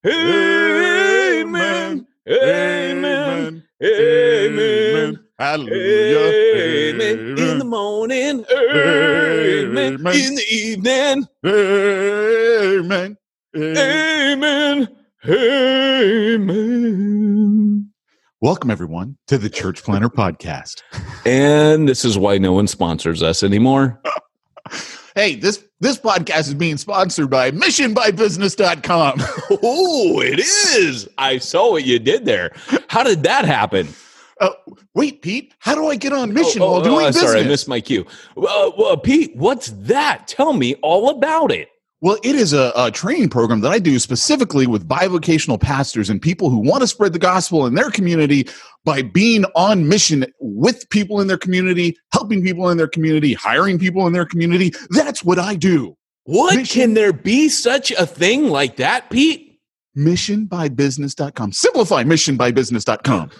In the evening. Amen. Amen. Amen. Welcome, everyone, to the Church Planter Podcast. And this is why no one sponsors us anymore. Hey, this podcast is being sponsored by MissionByBusiness.com. Oh, it is. I saw what you did there. How did that happen? Wait, Pete, how do I get on mission while doing business? Sorry, I missed my cue. Well, Pete, what's that? Tell me all about it. Well, it is a training program that I do specifically with bivocational pastors and people who want to spread the gospel in their community by being on mission with people in their community, helping people in their community, hiring people in their community. That's what I do. What? Mission. Can there be such a thing like that, Pete? MissionByBusiness.com. Simplify MissionByBusiness.com.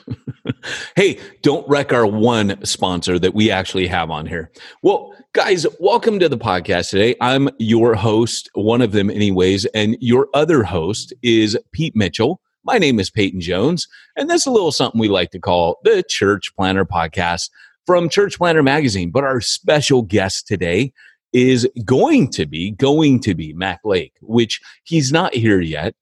Hey, don't wreck our one sponsor that we actually have on here. Well, guys, welcome to the podcast today. I'm your host, one of them anyways, and your other host is Pete Mitchell. My name is Peyton Jones, and that's a little something we like to call the Church Planter Podcast from Church Planter Magazine. But our special guest today is going to be Mac Lake, which he's not here yet.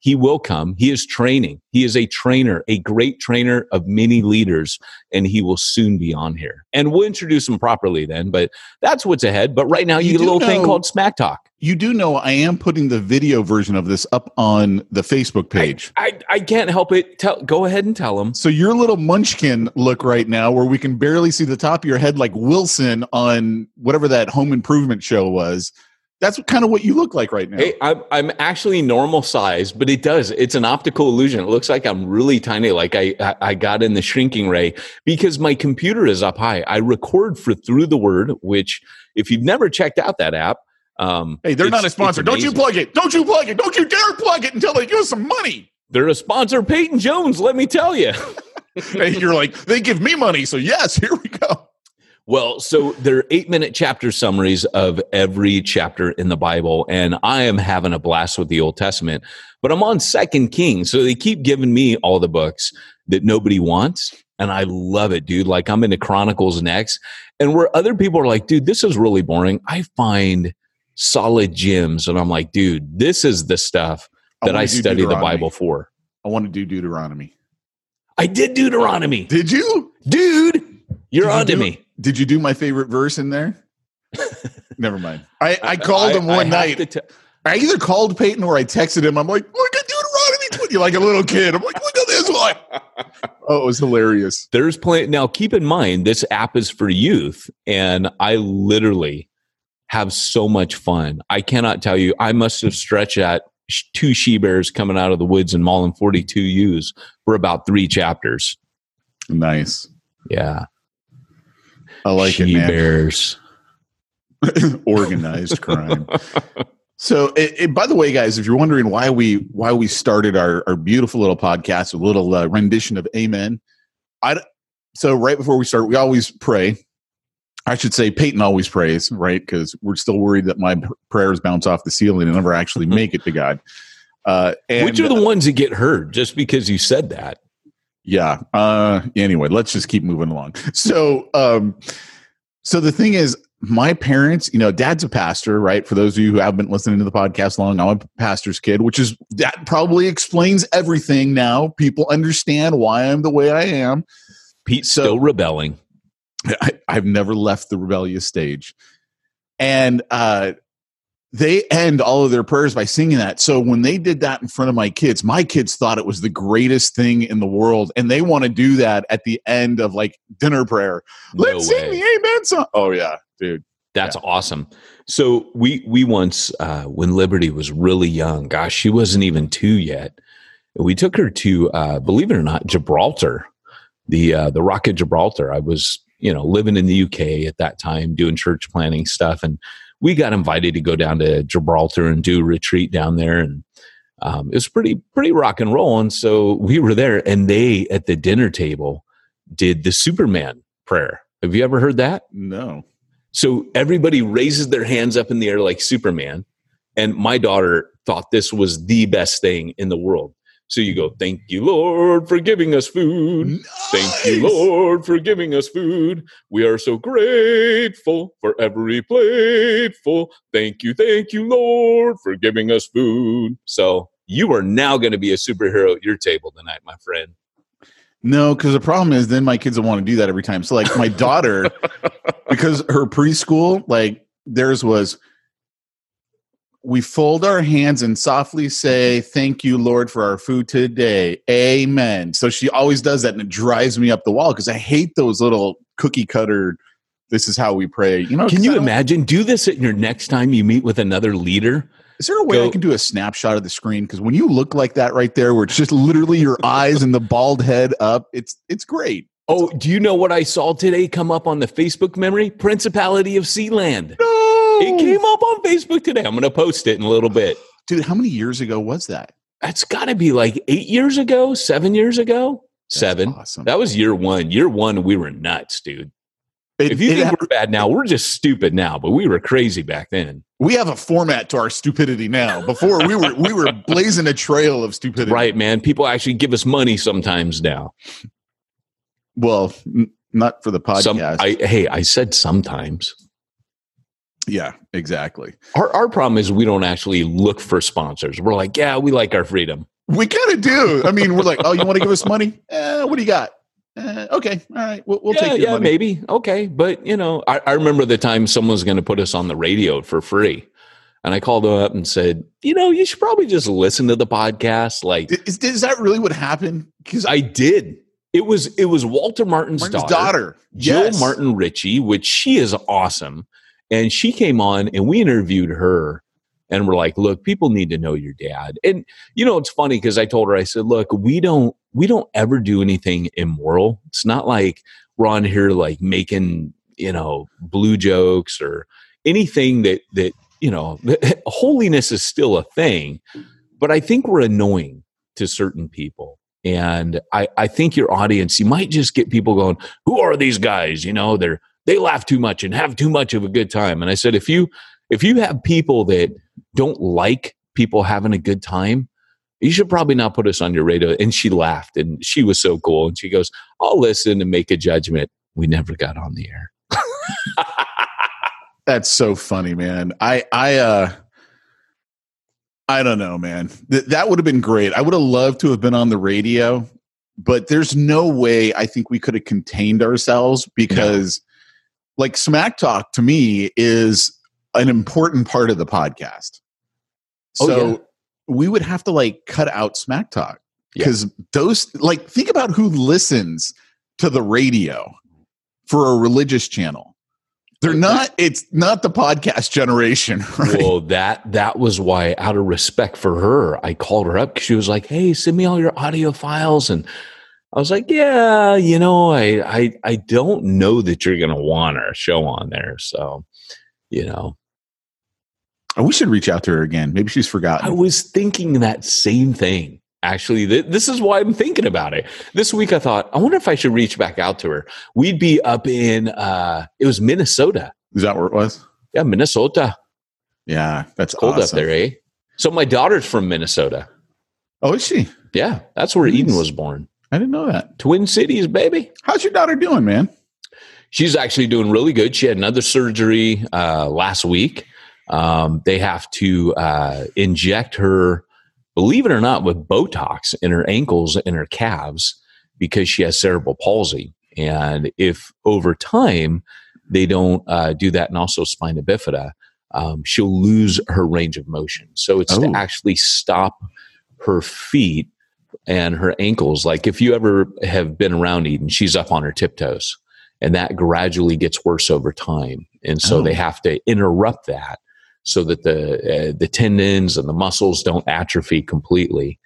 He will come. He is training. He is a trainer, a great trainer of many leaders, and he will soon be on here. And we'll introduce him properly then, but that's what's ahead. But right now, you get a little thing called Smack Talk. You do know I am putting the video version of this up on the Facebook page. I can't help it. Go ahead and tell him. So your little munchkin look right now where we can barely see the top of your head like Wilson on whatever that home improvement show was. That's kind of what you look like right now. Hey, I'm actually normal size, but it does. It's an optical illusion. It looks like I'm really tiny, like I got in the shrinking ray because my computer is up high. I record for Through the Word, which if you've never checked out that app. Hey, they're not a sponsor. Don't you plug it. Don't you plug it. Don't you dare plug it until they give us some money. They're a sponsor, Peyton Jones, let me tell you. Hey, you're like, they give me money. So yes, here we go. Well, so there are 8-minute chapter summaries of every chapter in the Bible, and I am having a blast with the Old Testament, but I'm on 2 Kings, so they keep giving me all the books that nobody wants, and I love it, dude. Like, I'm into Chronicles next, and where other people are like, dude, this is really boring, I find solid gems, and I'm like, dude, this is the stuff that I study the Bible for. I want to do Deuteronomy. I did Deuteronomy. Did you? Dude, you're on to me. Did you do my favorite verse in there? Never mind. I called him one night. I either called Peyton or I texted him. I'm like, look at Deuteronomy 20, like a little kid. I'm like, look at this one. Oh, it was hilarious. There's plenty. Now, keep in mind, this app is for youth, and I literally have so much fun. I cannot tell you. I must have stretched at two she-bears coming out of the woods in Mullen 42 U's for about 3 chapters. Nice. Yeah. I like she it, man. Bears. Organized crime. So, by the way, guys, if you're wondering why we started our beautiful little podcast, a little rendition of Amen. So right before we start, we always pray. I should say Peyton always prays, right? Because we're still worried that my prayers bounce off the ceiling and never actually make it to God. Which are the ones that get heard just because you said that? Yeah. Anyway, let's just keep moving along. So the thing is, my parents, dad's a pastor, right? For those of you who haven't been listening to the podcast long, I'm a pastor's kid, that probably explains everything now. People understand why I'm the way I am. Pete's still rebelling. I've never left the rebellious stage. And they end all of their prayers by singing that. So when they did that in front of my kids thought it was the greatest thing in the world. And they want to do that at the end of like dinner prayer. Let's sing the Amen song. Oh, yeah, dude. That's awesome. So we once, when Liberty was really young, gosh, she wasn't even 2 yet. We took her to, believe it or not, Gibraltar, the Rock of Gibraltar. I was living in the UK at that time, doing church planning stuff. And we got invited to go down to Gibraltar and do a retreat down there. And it was pretty rock and roll. And so we were there, and they, at the dinner table, did the Superman prayer. Have you ever heard that? No. So everybody raises their hands up in the air like Superman. And my daughter thought this was the best thing in the world. So you go, thank you, Lord, for giving us food. Nice. Thank you, Lord, for giving us food. We are so grateful for every plateful. Thank you, Lord, for giving us food. So you are now going to be a superhero at your table tonight, my friend. No, because the problem is then my kids will want to do that every time. So like my daughter, because her preschool, like theirs was, we fold our hands and softly say, thank you, Lord, for our food today. Amen. So she always does that, and it drives me up the wall because I hate those little cookie cutter, this is how we pray. Can you imagine? Do this at your next time you meet with another leader. Is there a way I can do a snapshot of the screen? Because when you look like that right there, where it's just literally your eyes and the bald head up, it's great. Oh, do you know what I saw today come up on the Facebook memory? Principality of Sealand. No. It came up on Facebook today. I'm going to post it in a little bit. Dude, how many years ago was that? That's got to be like 8 years ago, 7 years ago. That's 7. Awesome. That was year 1. Year 1, we were nuts, dude. If you think we're bad now, we're just stupid now, but we were crazy back then. We have a format to our stupidity now. Before, we were blazing a trail of stupidity. Right, man. People actually give us money sometimes now. Well, not for the podcast. I said sometimes. Yeah, exactly. Our problem is we don't actually look for sponsors. We're like, yeah, we like our freedom. We kind of do. I mean, we're like, oh, you want to give us money? What do you got? Okay, all right, we'll take your money. Yeah, maybe. Okay, but I remember the time someone's going to put us on the radio for free, and I called them up and said, you should probably just listen to the podcast. Like, is that really what happened? Because I did. It was Walter Martin's daughter, Jill Martin Ritchie, which she is awesome. And she came on, and we interviewed her, and we're like, look, people need to know your dad. And, it's funny because I told her, I said, look, we don't ever do anything immoral. It's not like we're on here like making, blue jokes or anything that holiness is still a thing. But I think we're annoying to certain people. And I think your audience, you might just get people going, who are these guys? They laugh too much and have too much of a good time. And I said, if you have people that don't like people having a good time, you should probably not put us on your radio. And she laughed, and she was so cool. And she goes, I'll listen and make a judgment. We never got on the air. That's so funny, man. I don't know, man. That would have been great. I would have loved to have been on the radio, but there's no way I think we could have contained ourselves because... No. Like, smack talk to me is an important part of the podcast. So we would have to like cut out smack talk because those, like, think about who listens to the radio for a religious channel. They're not, it's not the podcast generation, right? Well, that was why, out of respect for her, I called her up because she was like, hey, send me all your audio files. And I was like, yeah, you know, I don't know that you're going to want our show on there. So, you know. We should reach out to her again. Maybe she's forgotten. I was thinking that same thing. Actually, this is why I'm thinking about it. This week I thought, I wonder if I should reach back out to her. We'd be up in, it was Minnesota. Is that where it was? Yeah, Minnesota. Yeah, that's cold awesome. Up there, eh? So my daughter's from Minnesota. Oh, is she? Yeah, that's where Eden was born. I didn't know that. Twin Cities, baby. How's your daughter doing, man? She's actually doing really good. She had another surgery last week. They have to inject her, believe it or not, with Botox in her ankles and her calves because she has cerebral palsy. And if over time they don't do that, and also spina bifida, she'll lose her range of motion. So it's to actually stop her feet and her ankles. Like if you ever have been around Eden, she's up on her tiptoes, and that gradually gets worse over time. And so they have to interrupt that, so that the tendons and the muscles don't atrophy completely.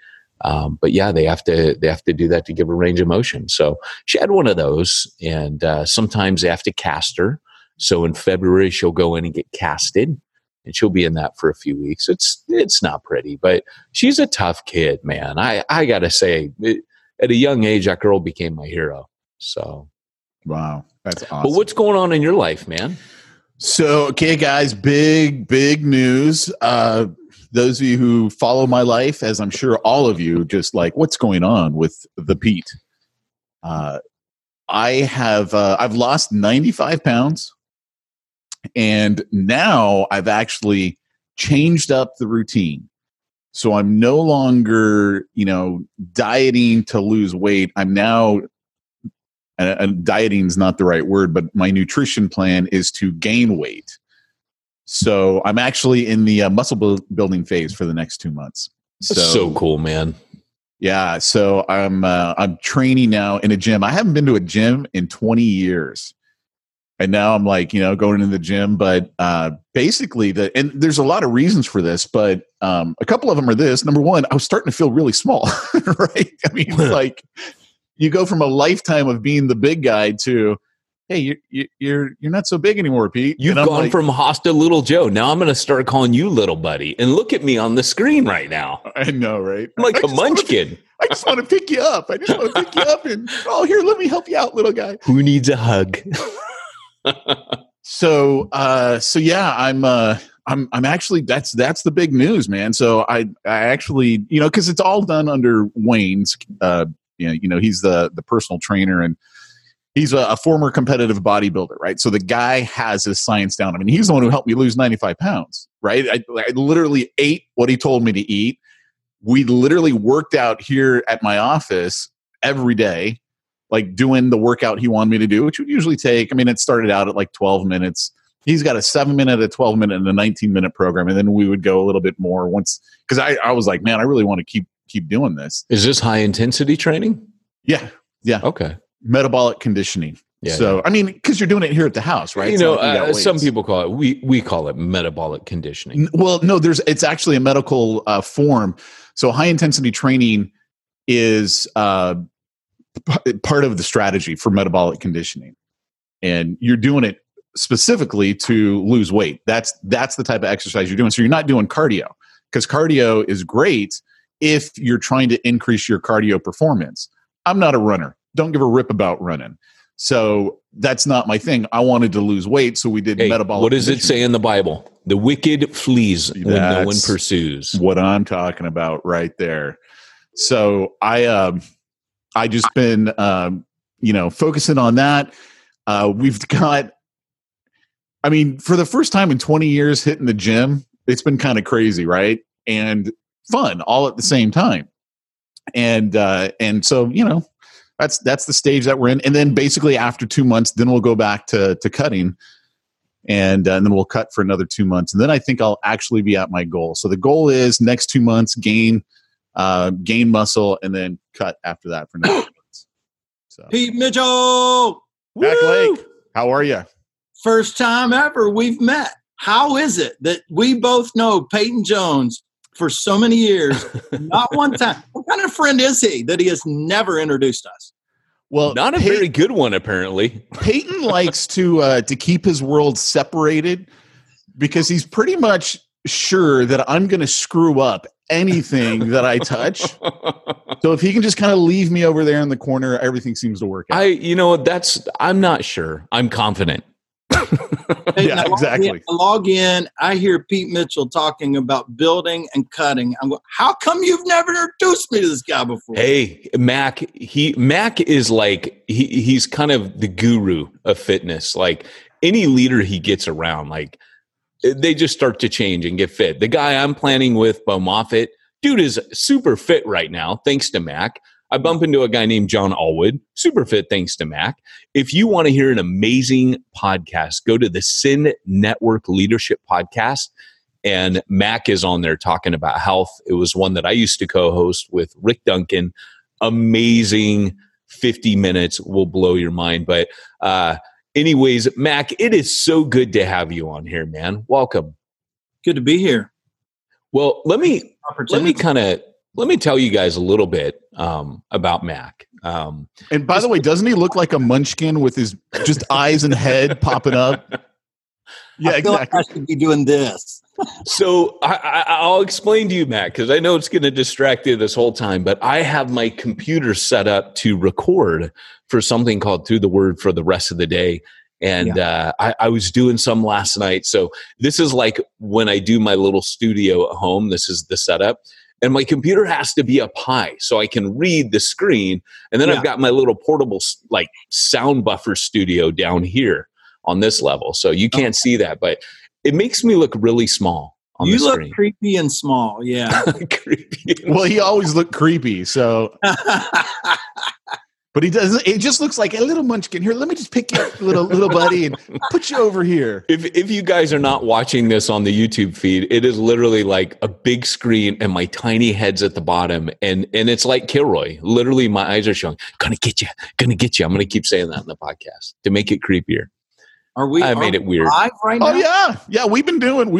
But yeah, they have to do that to give her range of motion. So she had one of those, and sometimes they have to cast her. So in February, she'll go in and get casted, and she'll be in that for a few weeks. It's not pretty, but she's a tough kid, man. I got to say, at a young age, that girl became my hero. So, wow, that's awesome. But what's going on in your life, man? So, okay, guys, big news. Those of you who follow my life, as I'm sure all of you, just like, what's going on with the Pete? I've lost 95 pounds, and now I've actually changed up the routine. So I'm no longer, dieting to lose weight. I'm now... and dieting is not the right word, but my nutrition plan is to gain weight. So I'm actually in the muscle building phase for the next 2 months. That's so cool, man. Yeah. So I'm training now in a gym. I haven't been to a gym in 20 years. And now I'm like, going into the gym, but basically and there's a lot of reasons for this, but a couple of them are this. Number one, I was starting to feel really small, right? I mean, it's like... You go from a lifetime of being the big guy to, hey, you're not so big anymore, Pete. You've gone from Hosta Little Joe. Now I'm going to start calling you Little Buddy. And look at me on the screen right now. I know, right? I'm like a munchkin. I just want to pick you up. And here, let me help you out, little guy. Who needs a hug? So yeah, I'm actually, that's the big news, man. So I actually, because it's all done under Wayne's. He's the personal trainer, and he's a former competitive bodybuilder, right? So the guy has his science down. I mean, he's the one who helped me lose 95 pounds, right? I literally ate what he told me to eat. We literally worked out here at my office every day, like doing the workout he wanted me to do, which would usually take, it started out at like 12 minutes. He's got a 7-minute, a 12-minute, and a 19-minute program. And then we would go a little bit more once, because I was like, man, I really want to keep doing this. Is this high intensity training? Yeah. Okay. Metabolic conditioning. Yeah. So, because you're doing it here at the house, right? Some people call it, we call it metabolic conditioning. Well, no, it's actually a medical form. So high intensity training is part of the strategy for metabolic conditioning. And you're doing it specifically to lose weight. That's the type of exercise you're doing. So you're not doing cardio, because cardio is great if you're trying to increase your cardio performance. I'm not a runner. Don't give a rip about running. So that's not my thing. I wanted to lose weight, so we did metabolic. What does it say in the Bible? The wicked flees when no one pursues. What I'm talking about right there. So I just been focusing on that. We've got, for the first time in 20 years hitting the gym, it's been kind of crazy, right? And fun all at the same time. And so, that's the stage that we're in. And then basically after 2 months, then we'll go back to cutting. And then we'll cut for another 2 months. And then I think I'll actually be at my goal. So the goal is next 2 months, gain muscle, and then cut after that for next 2 months. So. Pete Mitchell! Mac Lake, how are you? First time ever we've met. How is it that we both know Peyton Jones for so many years, not one time? What kind of friend is he that he has never introduced us? Well, not a very good one, apparently. Peyton likes to keep his world separated because he's pretty much sure that I'm going to screw up anything that I touch. So if he can just kind of leave me over there in the corner, everything seems to work out. I'm not sure. I'm confident. Yeah, exactly. I log in. I hear Pete Mitchell talking about building and cutting. I'm going, how come you've never introduced me to this guy before? Hey, Mac. Mac is like he's kind of the guru of fitness. Like any leader he gets around, like they just start to change and get fit. The guy I'm planning with, Bo Moffitt, dude is super fit right now, thanks to Mac. I bump into a guy named John Allwood, super fit, thanks to Mac. If you want to hear an amazing podcast, go to the Sin Network Leadership Podcast, and Mac is on there talking about health. It was one that I used to co-host with Rick Duncan. Amazing 50 minutes will blow your mind. But anyways, Mac, it is so good to have you on here, man. Welcome. Good to be here. Well, let me tell you guys a little bit about Mac. And by the way, doesn't he look like a munchkin with his just eyes and head popping up? Yeah, I feel exactly. Like I should be doing this. So I'll explain to you, Mac, because I know it's going to distract you this whole time, but I have my computer set up to record for something called Through the Word for the rest of the day. And I was doing some last night. So this is like when I do my little studio at home, this is the setup. And my computer has to be up high so I can read the screen. And then I've got my little portable like sound buffer studio down here on this level. So you can't see that, but it makes me look really small on the screen. You look creepy and small, yeah. Well, he always looked creepy, so. But he doesn't. It just looks like a little munchkin. Here, let me just pick you up, little buddy, and put you over here. If you guys are not watching this on the YouTube feed, it is literally like a big screen and my tiny head's at the bottom, and it's like Kilroy. Literally, my eyes are showing. Gonna get you. I'm gonna keep saying that in the podcast to make it creepier. I made it weird. Live right now? Oh yeah. We've been doing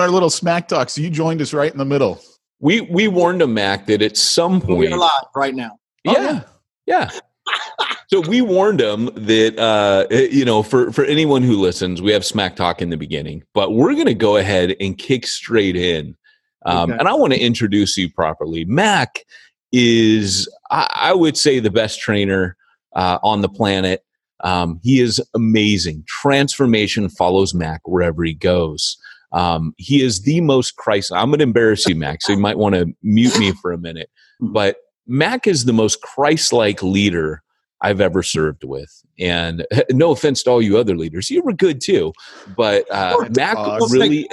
our little smack talk. So you joined us right in the middle. We warned him, Mac, that at some point we're live right now. Oh, yeah. So we warned them that, for anyone who listens, we have smack talk in the beginning, but we're going to go ahead and kick straight in. Okay. And I want to introduce you properly. Mac is, I would say, the best trainer on the planet. He is amazing. Transformation follows Mac wherever he goes. He is the most Christ. I'm going to embarrass you, Mac, so you might want to mute me for a minute, but Mac is the most Christ-like leader I've ever served with. And no offense to all you other leaders. You were good too. But Mac really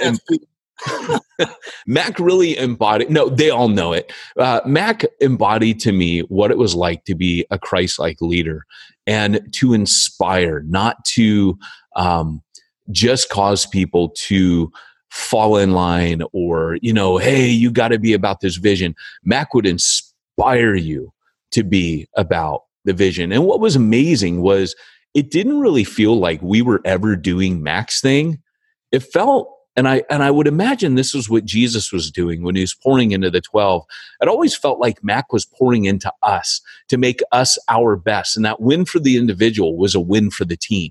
embodied. No, they all know it. Mac embodied to me what it was like to be a Christ-like leader and to inspire, not to just cause people to fall in line or, hey, you got to be about this vision. Mac would inspire you to be about the vision. And what was amazing was it didn't really feel like we were ever doing Mac's thing. It felt, and I would imagine this was what Jesus was doing when he was pouring into the 12. It always felt like Mac was pouring into us to make us our best. And that win for the individual was a win for the team.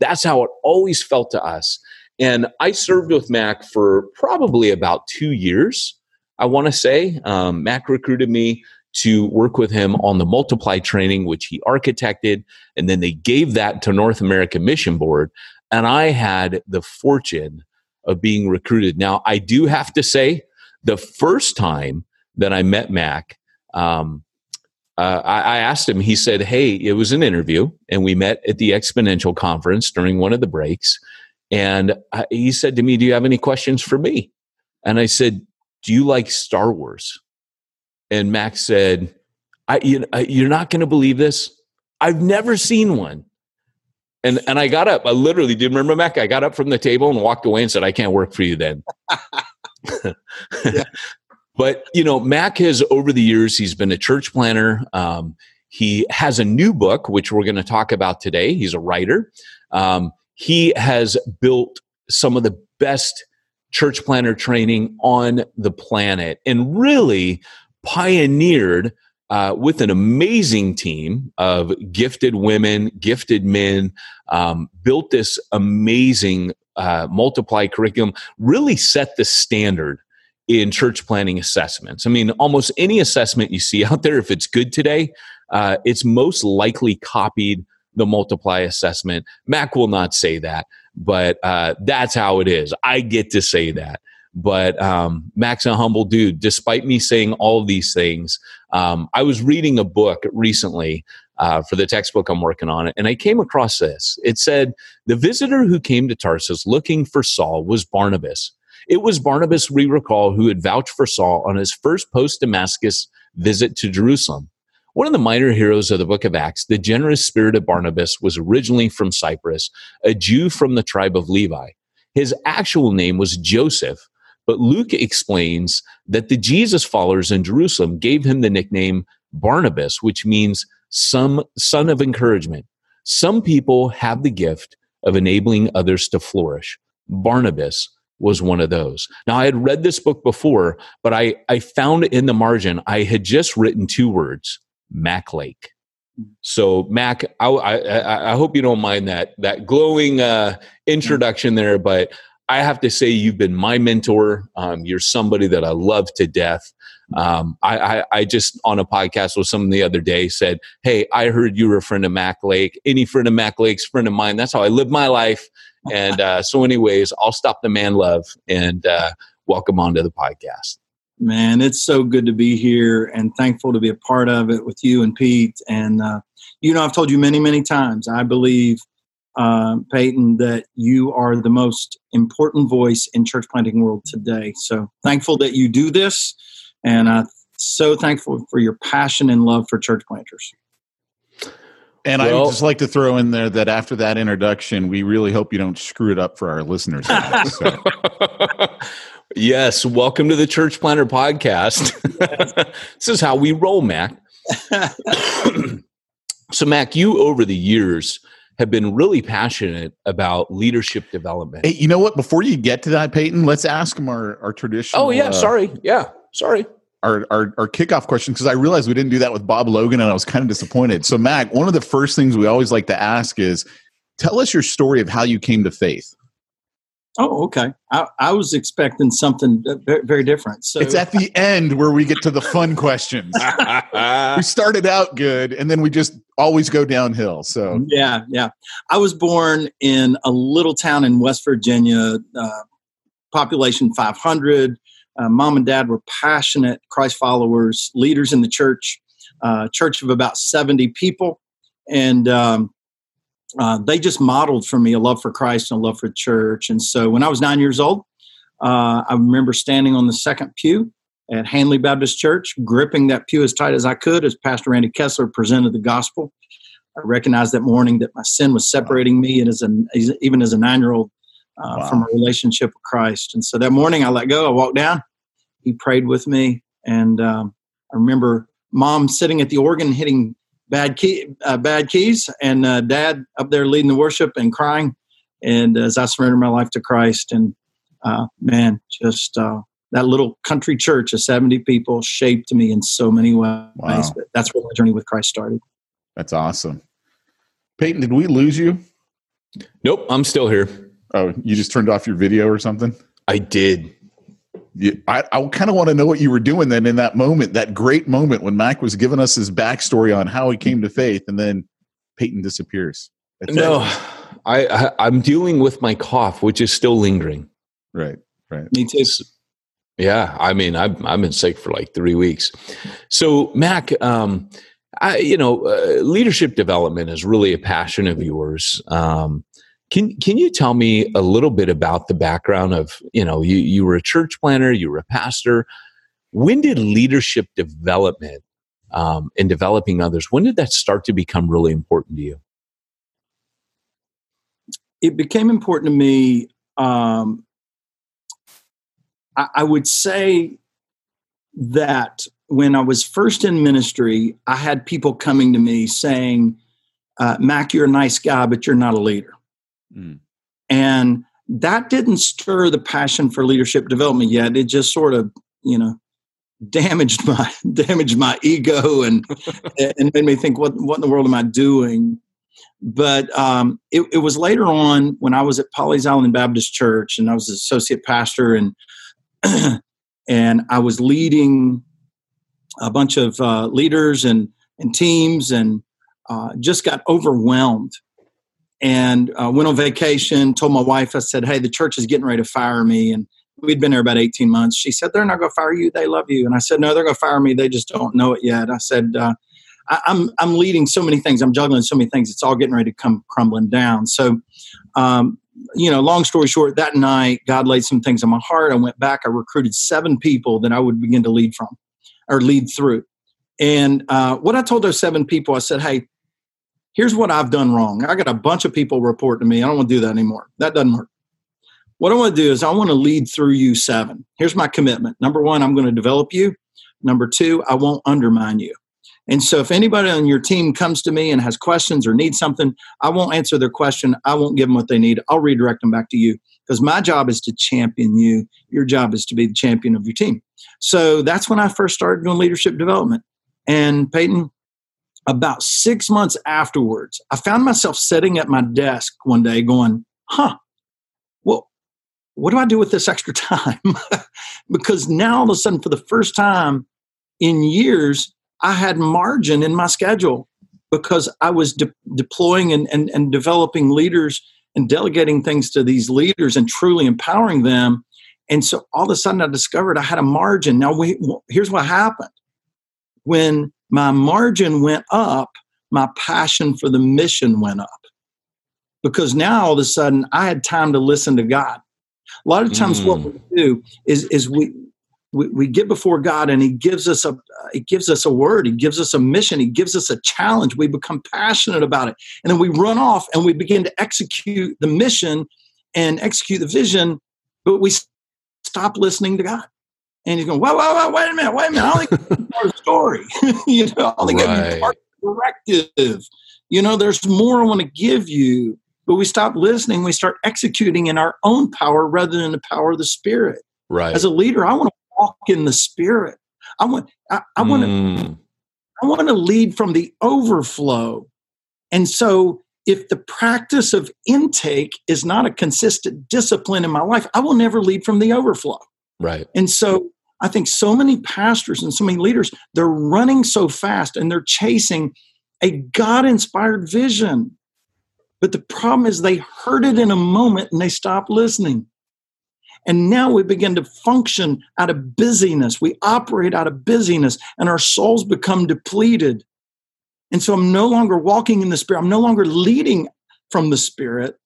That's how it always felt to us. And I served with Mac for probably about 2 years, I want to say. Mac recruited me to work with him on the Multiply training, which he architected. And then they gave that to North American Mission Board. And I had the fortune of being recruited. Now, I do have to say, the first time that I met Mac, I asked him, he said, hey, it was an interview. And we met at the Exponential Conference during one of the breaks. And he said to me, do you have any questions for me? And I said, do you like Star Wars? And Mac said, you're not going to believe this. I've never seen one. And I got up. I literally did. Remember, Mac? I got up from the table and walked away and said, I can't work for you then. Yeah. But, you know, Mac has, over the years, he's been a church planner. He has a new book, which we're going to talk about today. He's a writer. He has built some of the best church planner training on the planet and really pioneered with an amazing team of gifted women, gifted men, built this amazing Multiply curriculum, really set the standard in church planning assessments. I mean, almost any assessment you see out there, if it's good today, it's most likely copied the Multiply assessment. Mac will not say that, but that's how it is. I get to say that. But Mac's a humble dude. Despite me saying all these things, I was reading a book recently for the textbook I'm working on, and I came across this. It said, the visitor who came to Tarsus looking for Saul was Barnabas. It was Barnabas, we recall, who had vouched for Saul on his first post-Damascus visit to Jerusalem. One of the minor heroes of the book of Acts, the generous spirit of Barnabas was originally from Cyprus, a Jew from the tribe of Levi. His actual name was Joseph, but Luke explains that the Jesus followers in Jerusalem gave him the nickname Barnabas, which means son of encouragement. Some people have the gift of enabling others to flourish. Barnabas was one of those. Now, I had read this book before, but I found in the margin, I had just written two words. Mac Lake. So Mac, I hope you don't mind that glowing introduction there, but I have to say you've been my mentor. You're somebody that I love to death. I just on a podcast with someone the other day said, hey, I heard you were a friend of Mac Lake. Any friend of Mac Lake's friend of mine. That's how I live my life. And so anyways, I'll stop the man love and welcome onto the podcast. Man, it's so good to be here and thankful to be a part of it with you and Pete. And, you know, I've told you many, many times, I believe, Peyton, that you are the most important voice in church planting world today. So thankful that you do this. And I'm so thankful for your passion and love for church planters. And I would just like to throw in there that after that introduction, we really hope you don't screw it up for our listeners. So. Yes, welcome to the Church Planter Podcast. This is how we roll, Mac. So, Mac, you over the years have been really passionate about leadership development. Hey, you know what? Before you get to that, Peyton, let's ask them our traditional. Oh, yeah, sorry. Yeah, sorry. Our kickoff question, because I realized we didn't do that with Bob Logan, and I was kind of disappointed. So, Mac, one of the first things we always like to ask is, tell us your story of how you came to faith. Oh, okay. I was expecting something very different. So it's at the end where we get to the fun questions. We started out good, and then we just always go downhill. So yeah. I was born in a little town in West Virginia, population 500. Mom and dad were passionate Christ followers, leaders in the church, church of about 70 people, and they just modeled for me a love for Christ and a love for church. And so when I was 9 years old, I remember standing on the second pew at Hanley Baptist Church, gripping that pew as tight as I could as Pastor Randy Kessler presented the gospel. I recognized that morning that my sin was separating me, and even as a 9-year-old from a relationship with Christ. And so that morning I let go. I walked down. He prayed with me. And I remember Mom sitting at the organ hitting bad keys, and Dad up there leading the worship and crying. And as I surrendered my life to Christ, and that little country church of 70 people shaped me in so many ways. Wow. But that's where my journey with Christ started. That's awesome. Peyton, did we lose you? Nope, I'm still here. Oh, you just turned off your video or something? I did. I kind of want to know what you were doing then in that moment, that great moment when Mac was giving us his backstory on how he came to faith, and then Peyton disappears. I'm dealing with my cough, which is still lingering. Right. Me too. Yeah, I mean, I've been sick for like 3 weeks. So, Mac, leadership development is really a passion of yours. Can you tell me a little bit about the background of, you know, you were a church planner, you were a pastor. When did leadership development and developing others, when did that start to become really important to you? it became important to me. I would say that when I was first in ministry, I had people coming to me saying, Mac, you're a nice guy, but you're not a leader. Mm. And that didn't stir the passion for leadership development yet. It just sort of, you know, damaged my ego and made me think, what in the world am I doing? But it was later on when I was at Pauley's Island Baptist Church and I was an associate pastor and I was leading a bunch of leaders and teams and just got overwhelmed and went on vacation, told my wife, I said, hey, the church is getting ready to fire me. And we'd been there about 18 months. She said, they're not going to fire you. They love you. And I said, no, they're going to fire me. They just don't know it yet. I said, I'm leading so many things. I'm juggling so many things. It's all getting ready to come crumbling down. So, long story short, that night, God laid some things on my heart. I went back. I recruited 7 people that I would begin to lead from or lead through. And what I told those 7 people, I said, hey, here's what I've done wrong. I got a bunch of people report to me. I don't want to do that anymore. That doesn't work. What I want to do is I want to lead through you 7. Here's my commitment. Number 1, I'm going to develop you. Number 2, I won't undermine you. And so if anybody on your team comes to me and has questions or needs something, I won't answer their question. I won't give them what they need. I'll redirect them back to you because my job is to champion you. Your job is to be the champion of your team. So that's when I first started doing leadership development. And Peyton, about 6 months afterwards, I found myself sitting at my desk one day going, what do I do with this extra time? Because now all of a sudden, for the first time in years, I had margin in my schedule because I was deploying and developing leaders and delegating things to these leaders and truly empowering them. And so all of a sudden I discovered I had a margin. Now, here's what happened. When my margin went up, my passion for the mission went up because now all of a sudden I had time to listen to God. A lot of times what we do is we get before God and he gives us a word. He gives us a mission. He gives us a challenge. We become passionate about it. And then we run off and we begin to execute the mission and execute the vision, but we stop listening to God. And he's going, whoa, wait a minute. I only gave you part of the story. I only gave you part of the directive. There's more I want to give you. But we stop listening. We start executing in our own power rather than the power of the Spirit. Right. As a leader, I want to walk in the Spirit. I want to lead from the overflow. And so, if the practice of intake is not a consistent discipline in my life, I will never lead from the overflow. Right. And so, I think so many pastors and so many leaders, they're running so fast and they're chasing a God-inspired vision. But the problem is they heard it in a moment and they stopped listening. And now we begin to function out of busyness. We operate out of busyness and our souls become depleted. And so I'm no longer walking in the Spirit. I'm no longer leading from the Spirit.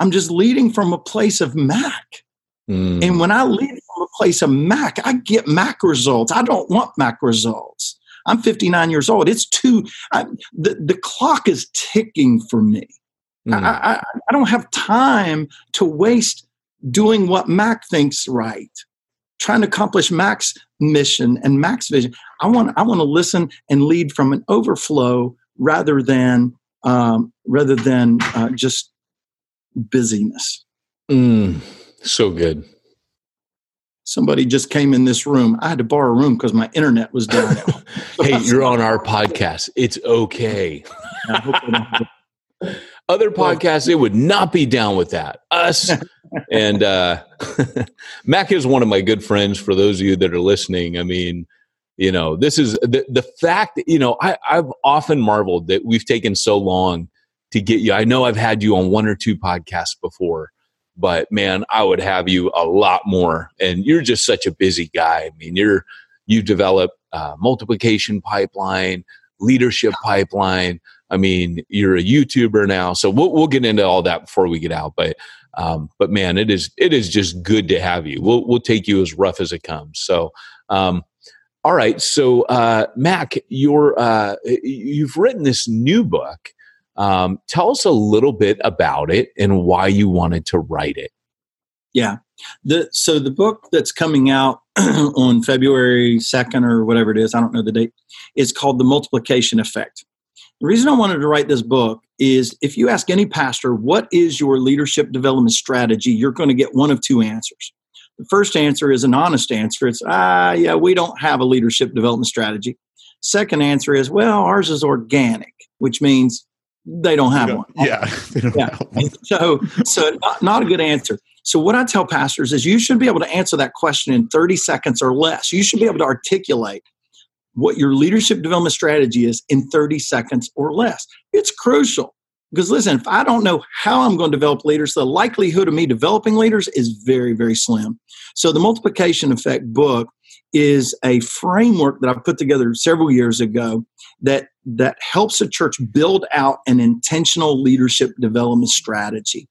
I'm just leading from a place of Mac. Mm. And when I lead from a place of Mac, I get Mac results. I don't want Mac results. I'm 59 years old. It's the clock is ticking for me. Mm. I don't have time to waste doing what Mac thinks right, trying to accomplish Mac's mission and Mac's vision. I want to listen and lead from an overflow rather than just busyness. Mm. So good. Somebody just came in this room. I had to borrow a room because my internet was down. Hey, you're on our podcast. It's okay. I hope other podcasts, they would not be down with that. Us and Mac is one of my good friends. For those of you that are listening, I mean, this is the fact that, I've often marveled that we've taken so long to get you. I know I've had you on 1 or 2 podcasts before, but man, I would have you a lot more. And you're just such a busy guy. I mean, you develop multiplication pipeline, leadership pipeline. I mean, you're a YouTuber now, so we'll get into all that before we get out. But man, it is just good to have you. We'll take you as rough as it comes. So, all right. So, Mac, you've written this new book Tell us a little bit about it and why you wanted to write it. Yeah. So the book that's coming out on February 2nd or whatever it is, I don't know the date, is called The Multiplication Effect. The reason I wanted to write this book is if you ask any pastor, what is your leadership development strategy, you're going to get one of two answers. The first answer is an honest answer. It's, yeah, we don't have a leadership development strategy. Second answer is, well, ours is organic, which means they don't have one. Yeah. They don't have one. So not a good answer. So what I tell pastors is you should be able to answer that question in 30 seconds or less. You should be able to articulate what your leadership development strategy is in 30 seconds or less. It's crucial because, listen, if I don't know how I'm going to develop leaders, the likelihood of me developing leaders is very, very slim. So the Multiplication Effect book is a framework that I put together several years ago that helps a church build out an intentional leadership development strategy.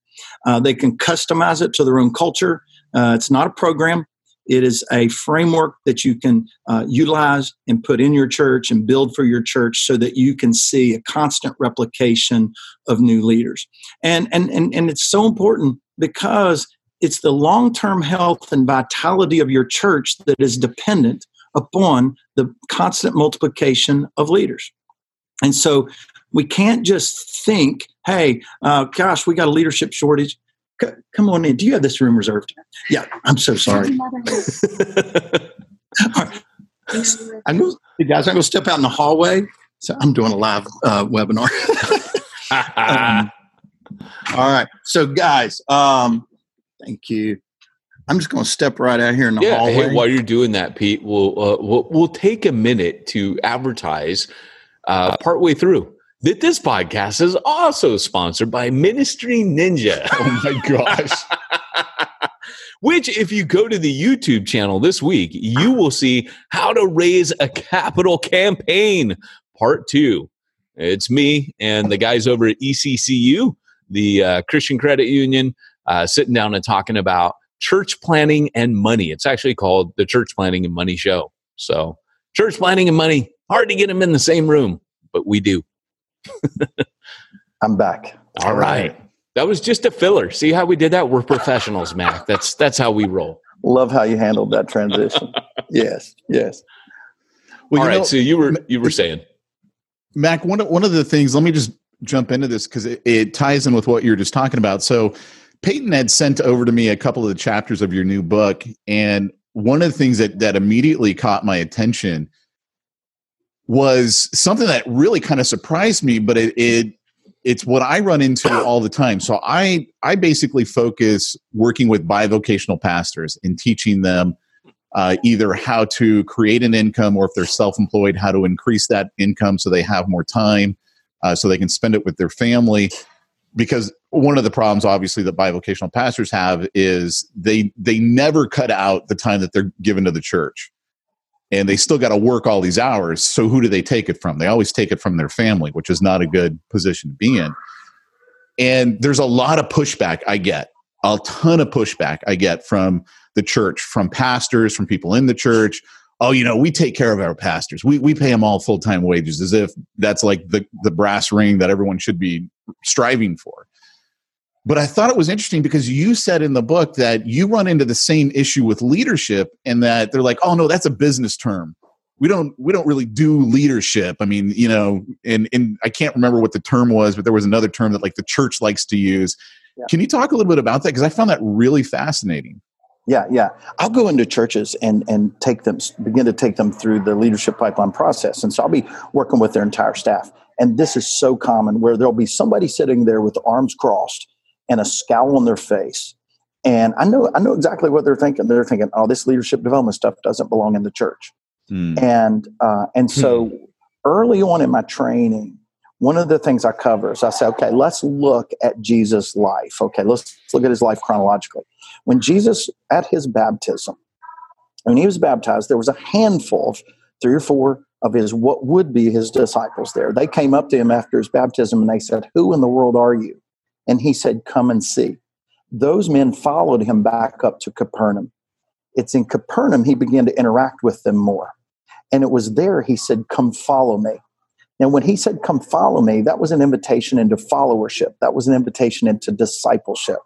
They can customize it to their own culture. It's not a program. It is a framework that you can utilize and put in your church and build for your church so that you can see a constant replication of new leaders. And it's so important because it's the long-term health and vitality of your church that is dependent upon the constant multiplication of leaders. And so we can't just think, hey, gosh, we got a leadership shortage. Come on in. Do you have this room reserved? Yeah, I'm so sorry. You guys, I'm going to step out in the hallway. So I'm doing a live webinar. All right. So, guys, thank you. I'm just going to step right out here in the hallway. Hey, while you're doing that, Pete, we'll take a minute to advertise partway through that this podcast is also sponsored by Ministry Ninja. Oh, my gosh. Which, if you go to the YouTube channel this week, you will see How to Raise a Capital Campaign, Part 2. It's me and the guys over at ECCU, the Christian Credit Union, sitting down and talking about church planning and money. It's actually called the Church Planning and Money Show. So church planning and money, hard to get them in the same room, but we do. I'm back. All right. That was just a filler. See how we did that? We're professionals, Mac. That's how we roll. Love how you handled that transition. Yes. Well, all right. So you were saying, Mac, one of the things, let me just jump into this because it ties in with what you're just talking about. So Peyton had sent over to me a couple of the chapters of your new book. And one of the things that immediately caught my attention was something that really kind of surprised me, but it's what I run into all the time. So I basically focus working with bivocational pastors and teaching them either how to create an income or if they're self-employed, how to increase that income so they have more time, so they can spend it with their family. Because one of the problems, obviously, that bivocational pastors have is they never cut out the time that they're given to the church. And they still got to work all these hours. So who do they take it from? They always take it from their family, which is not a good position to be in. And there's a lot of pushback I get, a ton of pushback I get from the church, from pastors, from people in the church. Oh, we take care of our pastors. We pay them all full-time wages, as if that's like the brass ring that everyone should be striving for. But I thought it was interesting because you said in the book that you run into the same issue with leadership and that they're like, oh, no, that's a business term. We don't really do leadership. I mean, and I can't remember what the term was, but there was another term that like the church likes to use. Yeah. Can you talk a little bit about that? Because I found that really fascinating. Yeah. I'll go into churches and begin to take them through the leadership pipeline process. And so I'll be working with their entire staff. And this is so common where there'll be somebody sitting there with arms crossed and a scowl on their face. And I know exactly what they're thinking. They're thinking, oh, this leadership development stuff doesn't belong in the church. Mm. And so early on in my training, one of the things I cover is I say, okay, let's look at Jesus' life. Okay, let's look at his life chronologically. When Jesus, at his baptism, when he was baptized, there was a handful of 3 or 4 of his, what would be his disciples there. They came up to him after his baptism and they said, who in the world are you? And he said, come and see. Those men followed him back up to Capernaum. It's in Capernaum he began to interact with them more. And it was there he said, come follow me. And when he said, come follow me, that was an invitation into followership. That was an invitation into discipleship.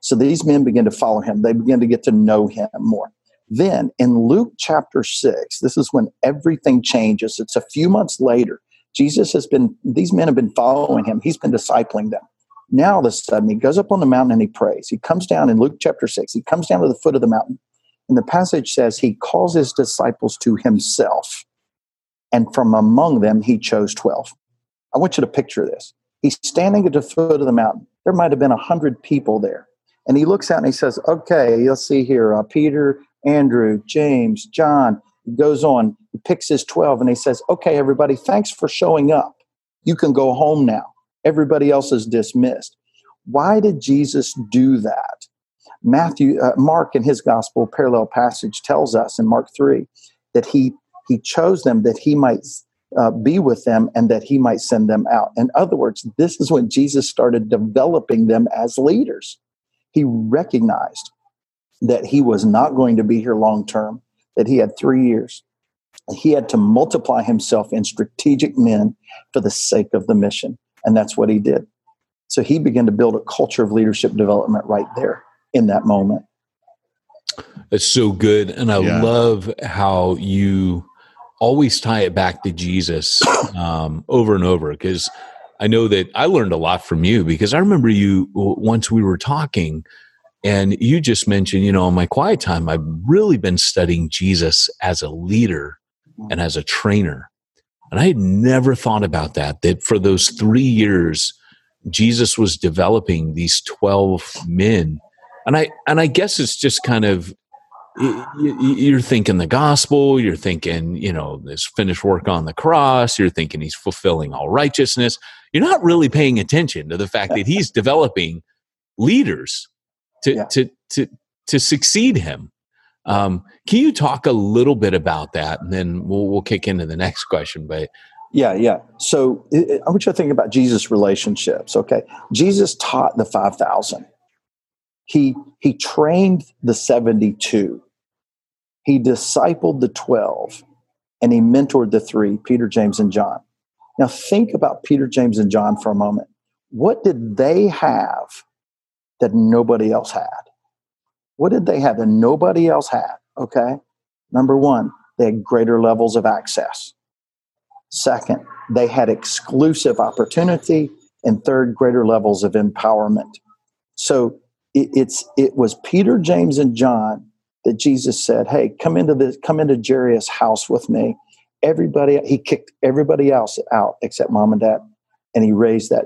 So these men began to follow him. They began to get to know him more. Then in Luke chapter 6, this is when everything changes. It's a few months later. These men have been following him. He's been discipling them. Now all of a sudden, he goes up on the mountain and he prays. He comes down in Luke chapter 6. He comes down to the foot of the mountain. And the passage says he calls his disciples to himself. And from among them, he chose 12. I want you to picture this. He's standing at the foot of the mountain. There might have been 100 people there. And he looks out and he says, okay, let's see here. Peter, Andrew, James, John. He goes on, he picks his 12, and he says, okay, everybody, thanks for showing up. You can go home now. Everybody else is dismissed. Why did Jesus do that? Mark in his gospel parallel passage tells us in Mark 3 that he chose them that he might be with them and that he might send them out. In other words, this is when Jesus started developing them as leaders. He recognized that he was not going to be here long term, that he had 3 years. He had to multiply himself in strategic men for the sake of the mission. And that's what he did. So he began to build a culture of leadership development right there in that moment. That's so good. And I love how you always tie it back to Jesus over and over, because I know that I learned a lot from you, because I remember you once we were talking and you just mentioned, you know, in my quiet time, I've really been studying Jesus as a leader and as a trainer. And I had never thought about that for those 3 years, Jesus was developing these 12 men. And I guess it's just kind of, you're thinking the gospel, you're thinking, you know, this finished work on the cross, you're thinking he's fulfilling all righteousness. You're not really paying attention to the fact that he's developing leaders to succeed him. Can you talk a little bit about that? And then we'll kick into the next question. But yeah. So I want you to think about Jesus' relationships. Okay. Jesus taught the 5,000. He trained the 72. He discipled the 12, and he mentored the 3, Peter, James, and John. Now think about Peter, James, and John for a moment. What did they have that nobody else had? What did they have that nobody else had? Okay. Number one, they had greater levels of access. Second, they had exclusive opportunity. And third, greater levels of empowerment. So it was Peter, James, and John that Jesus said, hey, come into Jairus' house with me. He kicked everybody else out except mom and dad. And he raised that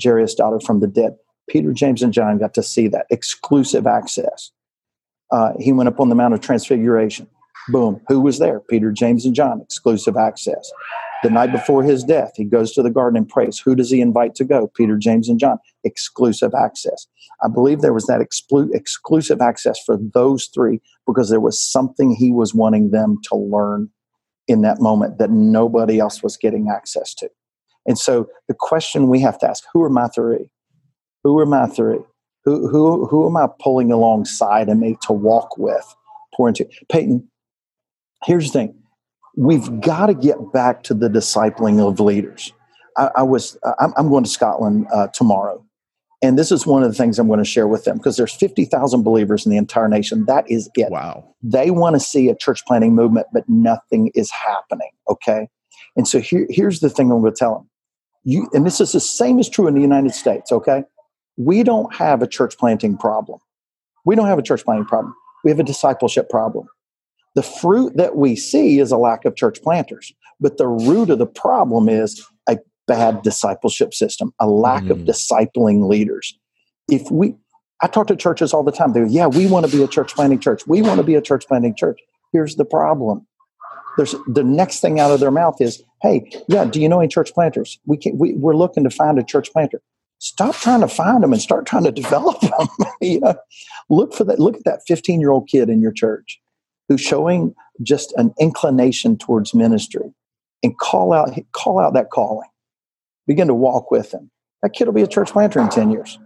Jairus' daughter from the dead. Peter, James, and John got to see that exclusive access. He went up on the Mount of Transfiguration. Boom. Who was there? Peter, James, and John. Exclusive access. The night before his death, he goes to the garden and prays. Who does he invite to go? Peter, James, and John. Exclusive access. I believe there was that exclusive access for those 3 because there was something he was wanting them to learn in that moment that nobody else was getting access to. And so the question we have to ask, who are my 3? Who are my 3? Who am I pulling alongside of me to walk with, pour into? Peyton, here's the thing. We've got to get back to the discipling of leaders. I'm going to Scotland tomorrow, and this is one of the things I'm going to share with them, because there's 50,000 believers in the entire nation. That is it. Wow. They want to see a church planting movement, but nothing is happening, okay? And so here's the thing I'm going to tell them. And this is the same as true in the United States, okay? We don't have a church planting problem. We don't have a church planting problem. We have a discipleship problem. The fruit that we see is a lack of church planters, but the root of the problem is a bad discipleship system, a lack of discipling leaders. I talk to churches all the time. They go, yeah, we want to be a church planting church. We want to be a church planting church. Here's the problem. The next thing out of their mouth is, hey, yeah, do you know any church planters? We're looking to find a church planter. Stop trying to find them and start trying to develop them. You know, look for that. Look at that 15-year-old kid in your church who's showing just an inclination towards ministry, and call out that calling. Begin to walk with him. That kid will be a church planter in 10 years.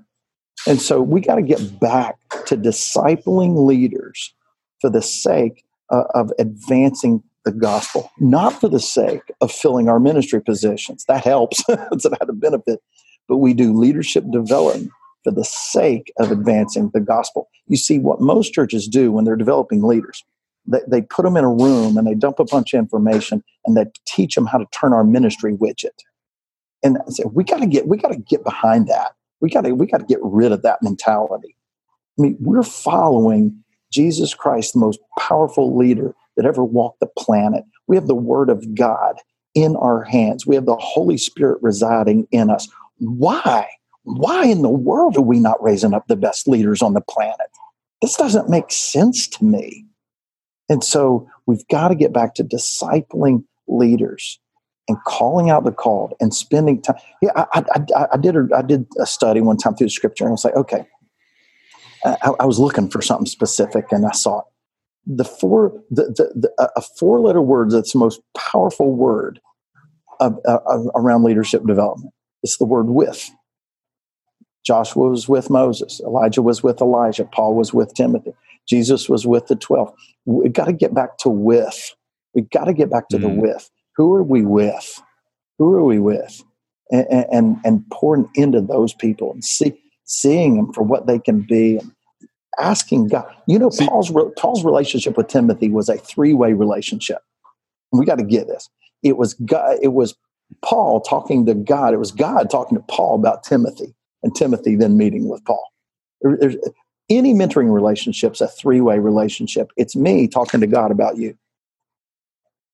And so we got to get back to discipling leaders for the sake of advancing the gospel, not for the sake of filling our ministry positions. That helps. It's about a benefit. But we do leadership development for the sake of advancing the gospel. You see, what most churches do when they're developing leaders, they put them in a room and they dump a bunch of information and they teach them how to turn our ministry widget. And I said, we got to get behind that. We got to get rid of that mentality. I mean, we're following Jesus Christ, the most powerful leader that ever walked the planet. We have the Word of God in our hands. We have the Holy Spirit residing in us. Why? Why in the world are we not raising up the best leaders on the planet? This doesn't make sense to me. And so we've got to get back to discipling leaders and calling out the called and spending time. Yeah, I did a study one time through the scripture, and I was like, okay, I was looking for something specific, and I saw it. A four-letter word that's the most powerful word around leadership development. It's the word with. Joshua was with Moses. Elijah was with Elijah. Paul was with Timothy. Jesus was with the 12. We've got to get back to with. We've got to get back to the with. Who are we with? Who are we with? And pouring into those people and seeing them for what they can be and asking God. You know, Paul's relationship with Timothy was a three-way relationship. And we got to get this. It was God. It was Paul talking to God. It was God talking to Paul about Timothy, and Timothy then meeting with Paul. Any mentoring relationship's a three-way relationship. It's me talking to God about you.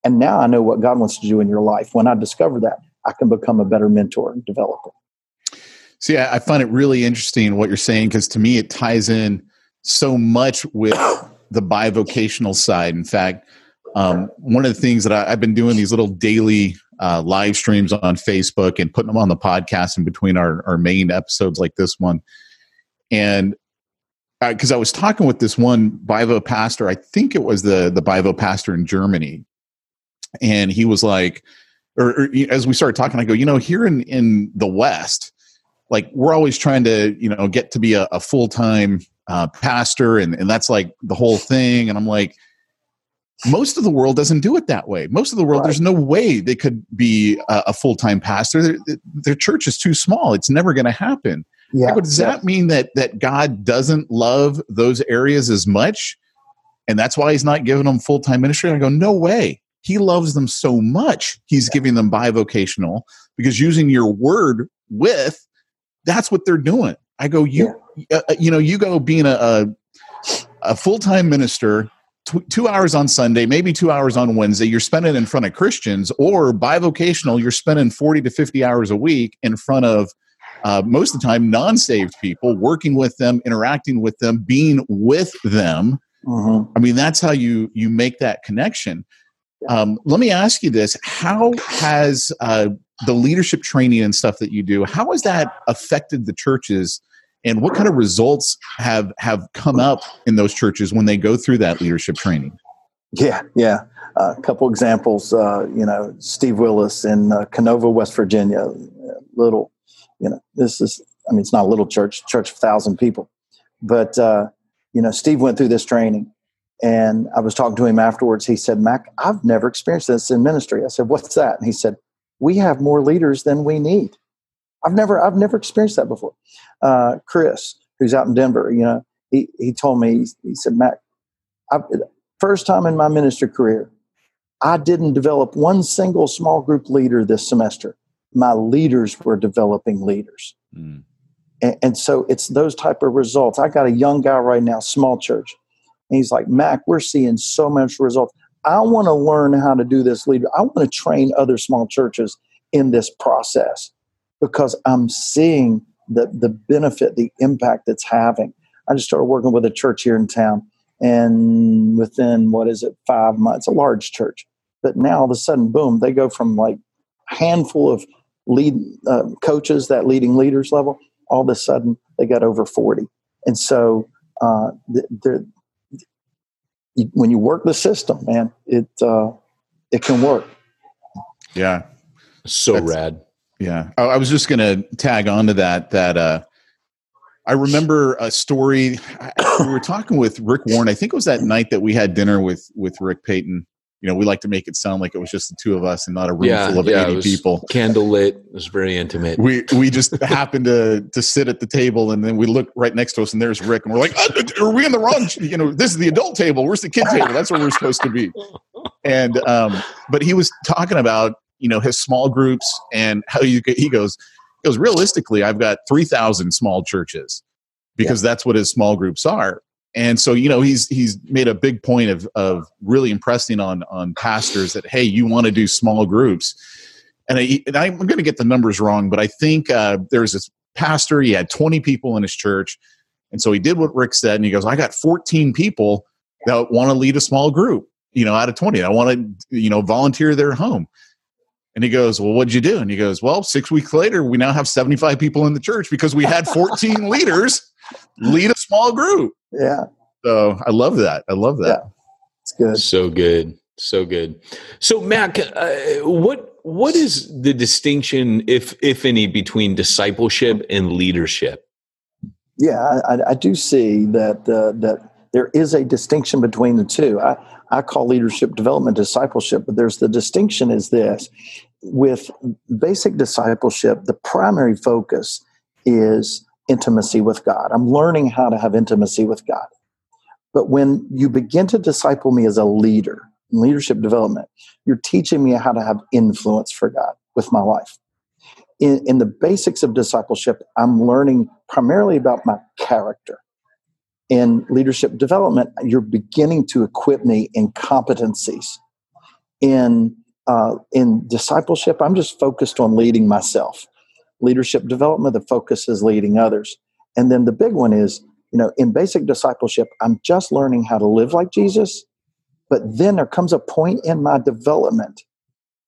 And now I know what God wants to do in your life. When I discover that, I can become a better mentor and developer. See, I find it really interesting what you're saying, because to me it ties in so much with the bivocational side. In fact, one of the things that I've been doing, these little daily live streams on Facebook and putting them on the podcast in between our main episodes like this one. And because I was talking with this one bivo pastor, I think it was the bivo pastor in Germany. And he was like, or as we started talking, I go, you know, here in the West, like we're always trying to, you know, get to be a full-time pastor. And that's like the whole thing. And I'm like, most of the world doesn't do it that way. Most of the world, right. There's no way they could be a full-time pastor. Their church is too small. It's never going to happen. Yeah. I go, does that mean that God doesn't love those areas as much? And that's why he's not giving them full-time ministry? And I go, no way. He loves them so much, he's giving them bivocational, because using your word with, that's what they're doing. I go, you go being a full-time minister, 2 hours on Sunday, maybe 2 hours on Wednesday, you're spending in front of Christians, or bivocational, you're spending 40 to 50 hours a week in front of, most of the time, non-saved people, working with them, interacting with them, being with them. Mm-hmm. I mean, that's how you make that connection. Let me ask you this. How has the leadership training and stuff that you do, how has that affected the churches, and what kind of results have come up in those churches when they go through that leadership training? Yeah. A couple examples, Steve Willis in Canova, West Virginia, it's not a little church of 1,000 people, but, Steve went through this training. And I was talking to him afterwards. He said, Mac, I've never experienced this in ministry. I said, what's that? And he said, we have more leaders than we need. I've never experienced that before. Chris, who's out in Denver, he told me, he said, Mac, first time in my ministry career, I didn't develop one single small group leader this semester. My leaders were developing leaders. Mm. And so it's those type of results. I got a young guy right now, small church. And he's like, Mac, we're seeing so much results. I want to learn how to do this leader. I want to train other small churches in this process, because I'm seeing the benefit, the impact it's having. I just started working with a church here in town, and within, 5 months, a large church. But now all of a sudden, boom, they go from like a handful of coaches, that leading leaders level, all of a sudden they got over 40. And so they're... When you work the system, man, it can work. Yeah. So that's rad. Yeah. I was just going to tag on to that I remember a story. We were talking with Rick Warren. I think it was that night that we had dinner with Rick Payton. you know, we like to make it sound like it was just the two of us and not a room full of 80 people. Candlelit. It was very intimate. We just happened to sit at the table, and then we look right next to us, and there's Rick, and we're like, are we in the wrong? You know, this is the adult table. Where's the kid table? That's where we're supposed to be. And but he was talking about, you know, his small groups and how he goes realistically, I've got 3,000 small churches because that's what his small groups are. And so, you know, he's made a big point of really impressing on pastors that, hey, you want to do small groups. And I'm going to get the numbers wrong, but I think there was this pastor, he had 20 people in his church. And so he did what Rick said, and he goes, I got 14 people that want to lead a small group, you know, out of 20. I want to, you know, volunteer their home. And he goes, well, what'd you do? And he goes, well, 6 weeks later, we now have 75 people in the church because we had 14 leaders lead a small group. Yeah. So I love that. Yeah. It's good. So good. So Mac, what is the distinction, if any, between discipleship and leadership? Yeah, I do see that there is a distinction between the two. I call leadership development discipleship, but there's the distinction is this. With basic discipleship, the primary focus is intimacy with God. I'm learning how to have intimacy with God. But when you begin to disciple me as a leader in leadership development, you're teaching me how to have influence for God with my life. In the basics of discipleship, I'm learning primarily about my character. In leadership development, you're beginning to equip me in competencies. In discipleship, I'm just focused on leading myself. Leadership development, the focus is leading others. And then the big one is, you know, in basic discipleship, I'm just learning how to live like Jesus. But then there comes a point in my development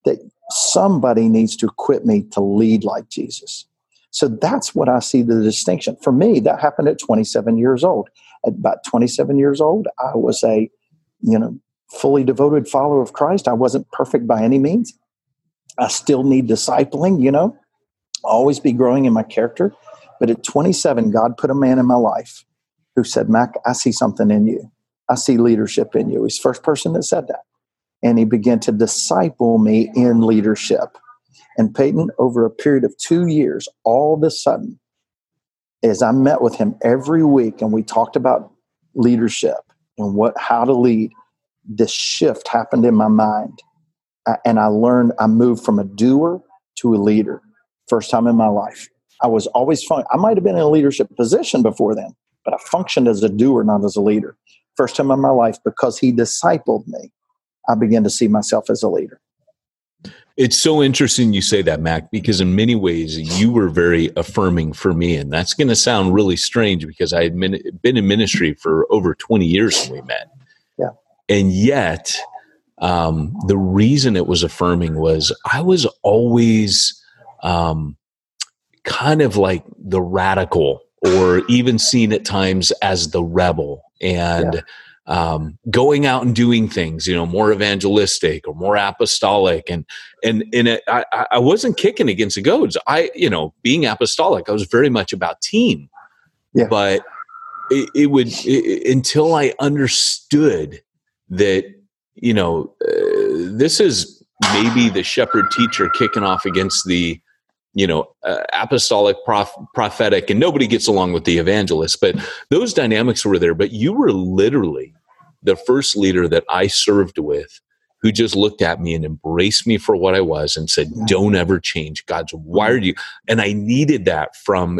that somebody needs to equip me to lead like Jesus. So that's what I see the distinction. For me, that happened at 27 years old. At about 27 years old, I was a, you know, fully devoted follower of Christ. I wasn't perfect by any means. I still need discipling, you know. Always be growing in my character. But at 27, God put a man in my life who said, Mac, I see something in you. I see leadership in you. He's the first person that said that. And he began to disciple me in leadership. And Peyton, over a period of 2 years, all of a sudden, as I met with him every week and we talked about leadership and how to lead, this shift happened in my mind. And I moved from a doer to a leader. First time in my life. I was always fun. I might have been in a leadership position before then, but I functioned as a doer, not as a leader. First time in my life, because he discipled me, I began to see myself as a leader. It's so interesting you say that, Mac, because in many ways you were very affirming for me. And that's going to sound really strange because I had been in ministry for over 20 years when we met. Yeah. And yet the reason it was affirming was I was always kind of like the radical, or even seen at times as the rebel, and going out and doing things, you know, more evangelistic or more apostolic. And I wasn't kicking against the goads. Being apostolic, I was very much about team, but it until I understood that, you know, this is maybe the shepherd teacher kicking off against the, you know, apostolic, prophetic, and nobody gets along with the evangelist. But those dynamics were there. But you were literally the first leader that I served with who just looked at me and embraced me for what I was and said, don't ever change. God's wired you. And I needed that from,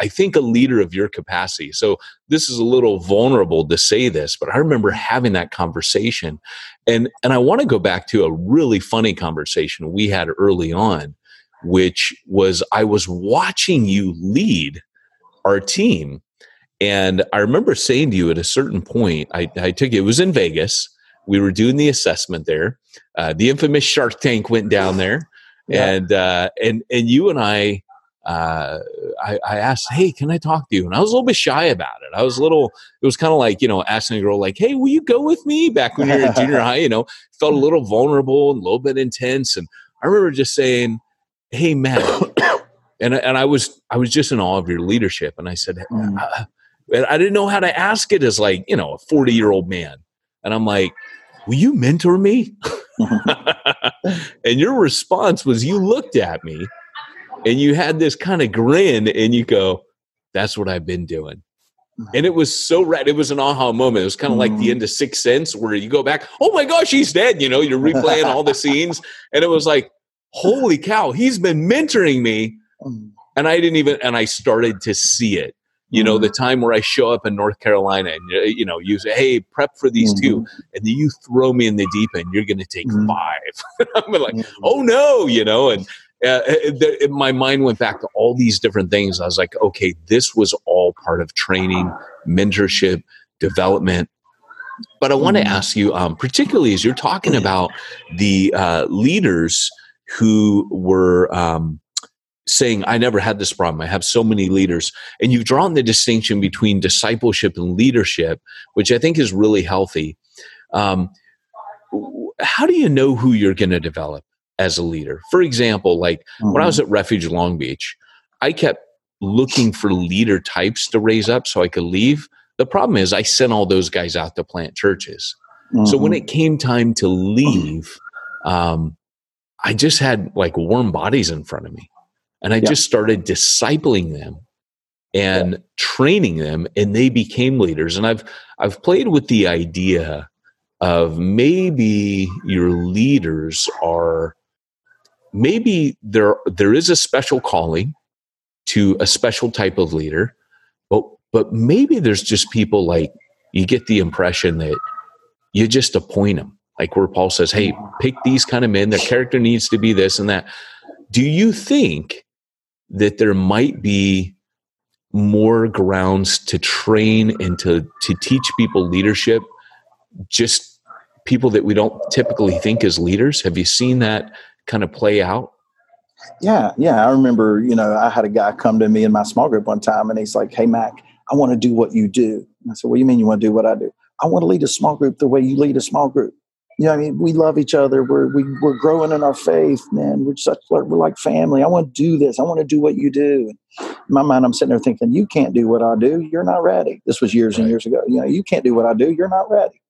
I think, a leader of your capacity. So this is a little vulnerable to say this, but I remember having that conversation. And I want to go back to a really funny conversation we had early on, which was I was watching you lead our team. And I remember saying to you at a certain point, I took it was in Vegas. We were doing the assessment there. The infamous Shark Tank went down there. And you and I asked, hey, can I talk to you? And I was a little bit shy about it. It was kind of like, you know, asking a girl like, hey, will you go with me? Back when you were in junior high, you know, felt a little vulnerable and a little bit intense. And I remember just saying, hey, Matt, and I was just in awe of your leadership. And I said, I didn't know how to ask it as, like, you know, a 40-year-old man. And I'm like, will you mentor me? And your response was you looked at me and you had this kind of grin and you go, that's what I've been doing. And it was so rad. It was an aha moment. It was kind of like the end of Sixth Sense where you go back, oh my gosh, he's dead. You know, you're replaying all the scenes. And it was like, holy cow, he's been mentoring me. And I didn't even, and I started to see it. You know, the time where I show up in North Carolina and, you know, you say, hey, prep for these two. And then you throw me in the deep end, you're going to take five. I'm like, oh no, you know, and my mind went back to all these different things. I was like, okay, this was all part of training, mentorship, development. But I want to ask you, particularly as you're talking about the leaders who were saying, I never had this problem. I have so many leaders. And you've drawn the distinction between discipleship and leadership, which I think is really healthy. How do you know who you're going to develop as a leader? For example, like when I was at Refuge Long Beach, I kept looking for leader types to raise up so I could leave. The problem is I sent all those guys out to plant churches. So when it came time to leave, I just had like warm bodies in front of me. And I just started discipling them and training them, and they became leaders. And I've played with the idea of maybe your leaders are, maybe there is a special calling to a special type of leader, but maybe there's just people like, you get the impression that you just appoint them. Like where Paul says, hey, pick these kind of men, their character needs to be this and that. Do you think that there might be more grounds to train and to teach people leadership, just people that we don't typically think as leaders? Have you seen that kind of play out? Yeah. I remember, you know, I had a guy come to me in my small group one time and he's like, hey, Mac, I want to do what you do. And I said, what do you mean you want to do what I do? I want to lead a small group the way you lead a small group. You know, I mean, we love each other. We're growing in our faith, man. We're like family. I want to do this. I want to do what you do. In my mind, I'm sitting there thinking, you can't do what I do. You're not ready. This was years and years ago. You know, you can't do what I do. You're not ready.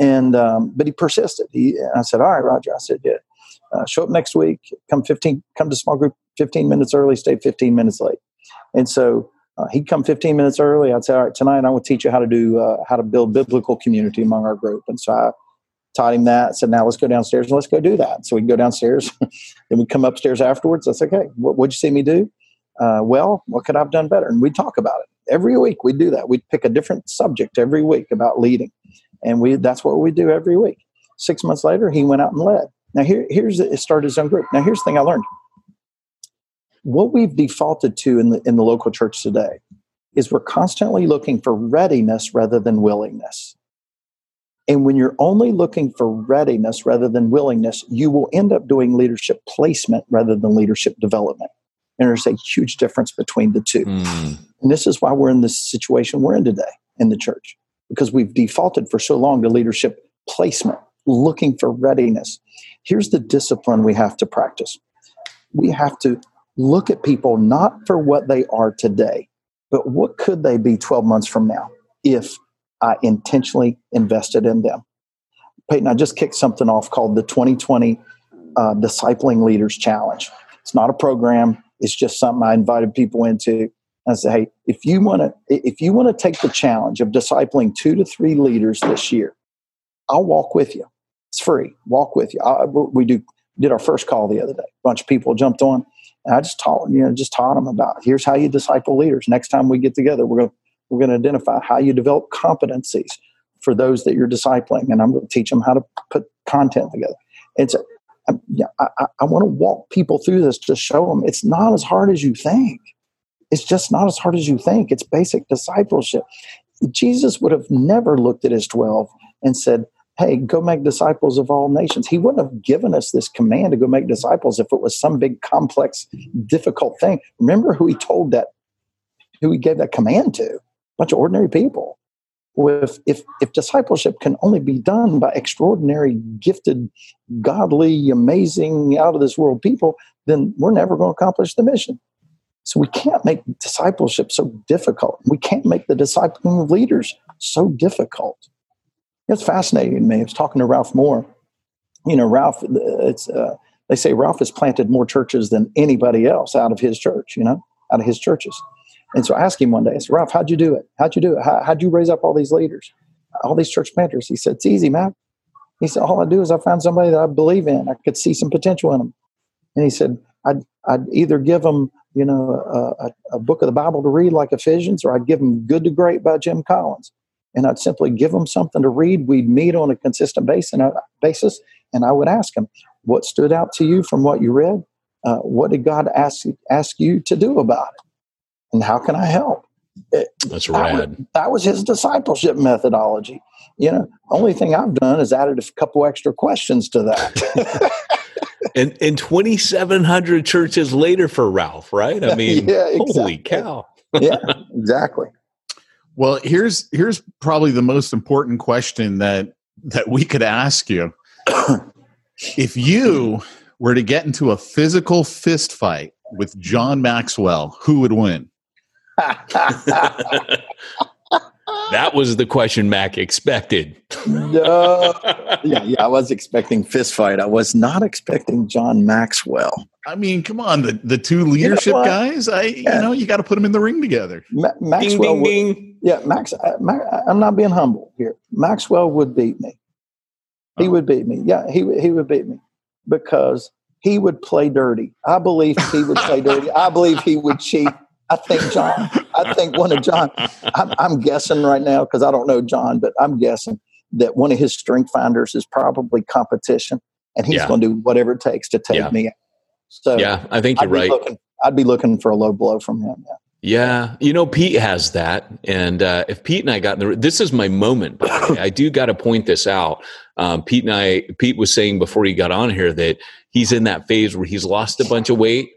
And but he persisted. I said, all right, Roger. I said, yeah. Show up next week. Come to small group 15 minutes early. Stay 15 minutes late. And so he'd come 15 minutes early. I'd say, all right, tonight I will teach you how to build biblical community among our group. And so I taught him that, said, now let's go downstairs and let's go do that. So we'd go downstairs and we'd come upstairs afterwards. I said, okay, what'd you see me do? Well, what could I have done better? And we'd talk about it. Every week we'd do that. We'd pick a different subject every week about leading. And that's what we do every week. 6 months later, he went out and led. Now he started his own group. Now here's the thing I learned. What we've defaulted to in the local church today is we're constantly looking for readiness rather than willingness. And when you're only looking for readiness rather than willingness, you will end up doing leadership placement rather than leadership development. And there's a huge difference between the two. And this is why we're in this situation we're in today in the church, because we've defaulted for so long to leadership placement, looking for readiness. Here's the discipline we have to practice. We have to look at people not for what they are today, but what could they be 12 months from now if I intentionally invested in them. Peyton, I just kicked something off called the 2020 Discipling Leaders Challenge. It's not a program. It's just something I invited people into. And I said, hey, if you want to take the challenge of discipling 2 to 3 leaders this year, I'll walk with you. It's free. Walk with you. We did our first call the other day. A bunch of people jumped on, and I just taught them about here's how you disciple leaders. Next time we get together, we're going to identify how you develop competencies for those that you're discipling, and I'm going to teach them how to put content together. And so I want to walk people through this to show them it's not as hard as you think. It's just not as hard as you think. It's basic discipleship. Jesus would have never looked at his 12 and said, hey, go make disciples of all nations. He wouldn't have given us this command to go make disciples if it was some big, complex, difficult thing. Remember who he gave that command to. Bunch of ordinary people. If discipleship can only be done by extraordinary, gifted, godly, amazing, out of this world people, then we're never going to accomplish the mission. So we can't make discipleship so difficult. We can't make the discipling of leaders so difficult. It's fascinating to me. I was talking to Ralph Moore. You know, Ralph, it's they say Ralph has planted more churches than anybody else out of his church, you know, out of his churches. And so I asked him one day, I said, Ralph, how'd you do it? How'd you raise up all these leaders, all these church planters? He said, it's easy, Mac. He said, all I do is I found somebody that I believe in. I could see some potential in them. And he said, I'd either give them, you know, a book of the Bible to read like Ephesians, or I'd give them Good to Great by Jim Collins. And I'd simply give them something to read. We'd meet on a consistent basis, and I would ask them, what stood out to you from what you read? What did God ask you to do about it? And how can I help? That's rad. That was his discipleship methodology. You know, only thing I've done is added a couple extra questions to that. And 2,700 churches later for Ralph, right? I mean, yeah, exactly. Holy cow. Yeah, exactly. Well, here's probably the most important question that we could ask you. If you were to get into a physical fist fight with John Maxwell, who would win? That was the question Mac expected. No. Yeah, I was expecting fist fight. I was not expecting John Maxwell. I mean, come on, the two leadership guys. You got to put them in the ring together. Maxwell, ding. Yeah, I'm not being humble here. Maxwell would beat me. He would beat me. Yeah, he would beat me because he would play dirty. I believe he would play dirty. I believe he would cheat. I think one of John, I'm guessing right now because I don't know John, but I'm guessing that one of his strength finders is probably competition, and he's going to do whatever it takes to take me out. So yeah, I think you're right. I'd be looking for a low blow from him. Yeah. You know, Pete has that. And if Pete and I got in this is my moment, by the way. I do got to point this out. Pete was saying before he got on here that he's in that phase where he's lost a bunch of weight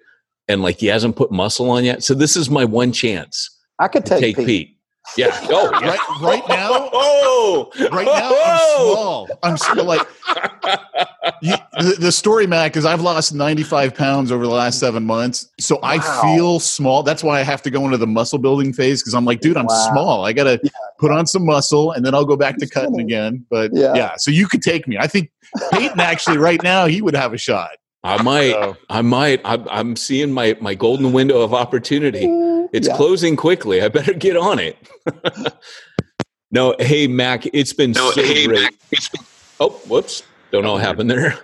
and like he hasn't put muscle on yet. So this is my one chance. I could take Pete. Yeah. Oh, yeah. Right now. Oh, right now I'm small. I'm still like the story, Mac, is I've lost 95 pounds over the last 7 months. So wow. I feel small. That's why I have to go into the muscle building phase. Cause I'm like, dude, I'm small. I got to put on some muscle and then I'll go back to cutting again. But yeah. So you could take me. I think Peyton actually right now, he would have a shot. I might. I'm seeing my golden window of opportunity. It's closing quickly. I better get on it. No, hey, Mac, it's been great. Mac, oh, whoops. Don't know what happened there.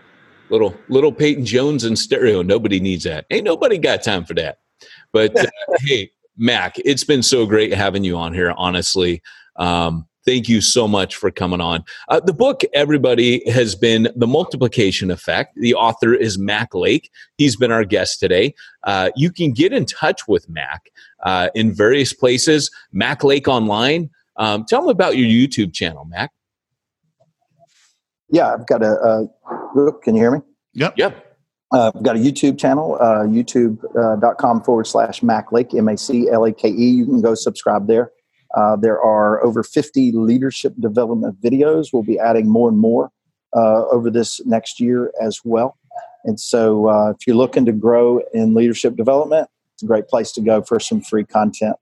Little Peyton Jones in stereo. Nobody needs that. Ain't nobody got time for that. But hey, Mac, it's been so great having you on here, honestly. Thank you so much for coming on. The book, everybody, has been The Multiplication Effect. The author is Mac Lake. He's been our guest today. You can get in touch with Mac in various places, Mac Lake Online. Tell them about your YouTube channel, Mac. Yeah, I've got a can you hear me? Yep. I've got a YouTube channel, youtube.com/Mac Lake, MACLAKE. You can go subscribe there. There are over 50 leadership development videos. We'll be adding more and more over this next year as well. And so if you're looking to grow in leadership development, it's a great place to go for some free content.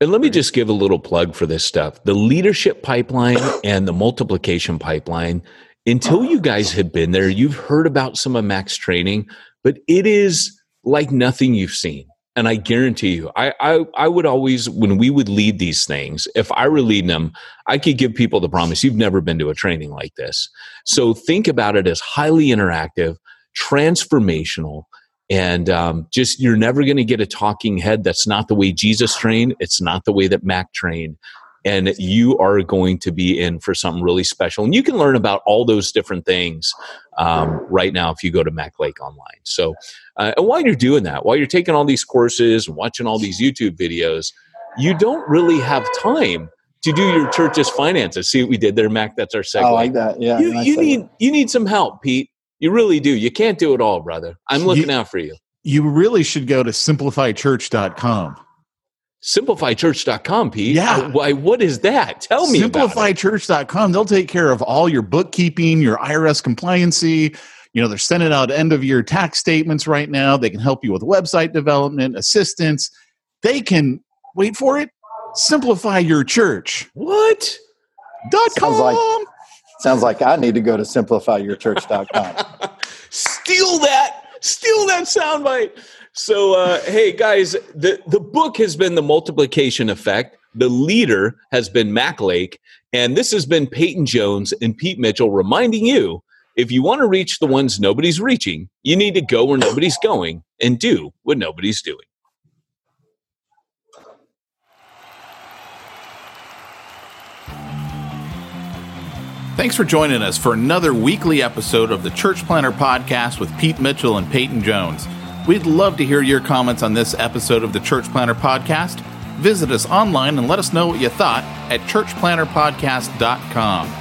And let me just give a little plug for this stuff. The leadership pipeline and the multiplication pipeline, until you guys have been there, you've heard about some of Mac's training, but it is like nothing you've seen. And I guarantee you, I would always, when we would lead these things, if I were leading them, I could give people the promise, you've never been to a training like this. So think about it as highly interactive, transformational, and just you're never going to get a talking head. That's not the way Jesus trained. It's not the way that Mac trained. And you are going to be in for something really special. And you can learn about all those different things right now if you go to Mac Lake Online. So and while you're doing that, while you're taking all these courses and watching all these YouTube videos, you don't really have time to do your church's finances. See what we did there, Mac? That's our segue. I like that. Yeah, you need some help, Pete. You really do. You can't do it all, brother. I'm looking out for you. You really should go to SimplifyChurch.com. SimplifyChurch.com, Pete? Yeah. Why? What is that? Tell me about it. SimplifyChurch.com. They'll take care of all your bookkeeping, your IRS compliancy. You know, they're sending out end-of-year tax statements right now. They can help you with website development, assistance. They can, wait for it, simplify your church. What? Sounds like I need to go to SimplifyYourChurch.com. Steal that soundbite. So, hey, guys, the book has been The Multiplication Effect. The leader has been Mac Lake. And this has been Peyton Jones and Pete Mitchell reminding you, if you want to reach the ones nobody's reaching, you need to go where nobody's going and do what nobody's doing. Thanks for joining us for another weekly episode of the Church Planter Podcast with Pete Mitchell and Peyton Jones. We'd love to hear your comments on this episode of the Church Planter Podcast. Visit us online and let us know what you thought at churchplanterpodcast.com.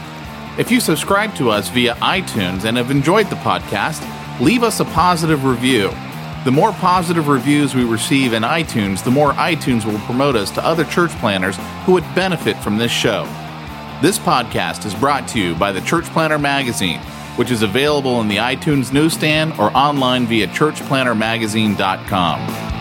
If you subscribe to us via iTunes and have enjoyed the podcast, leave us a positive review. The more positive reviews we receive in iTunes, the more iTunes will promote us to other church planters who would benefit from this show. This podcast is brought to you by the Church Planter Magazine, which is available in the iTunes newsstand or online via churchplantermagazine.com.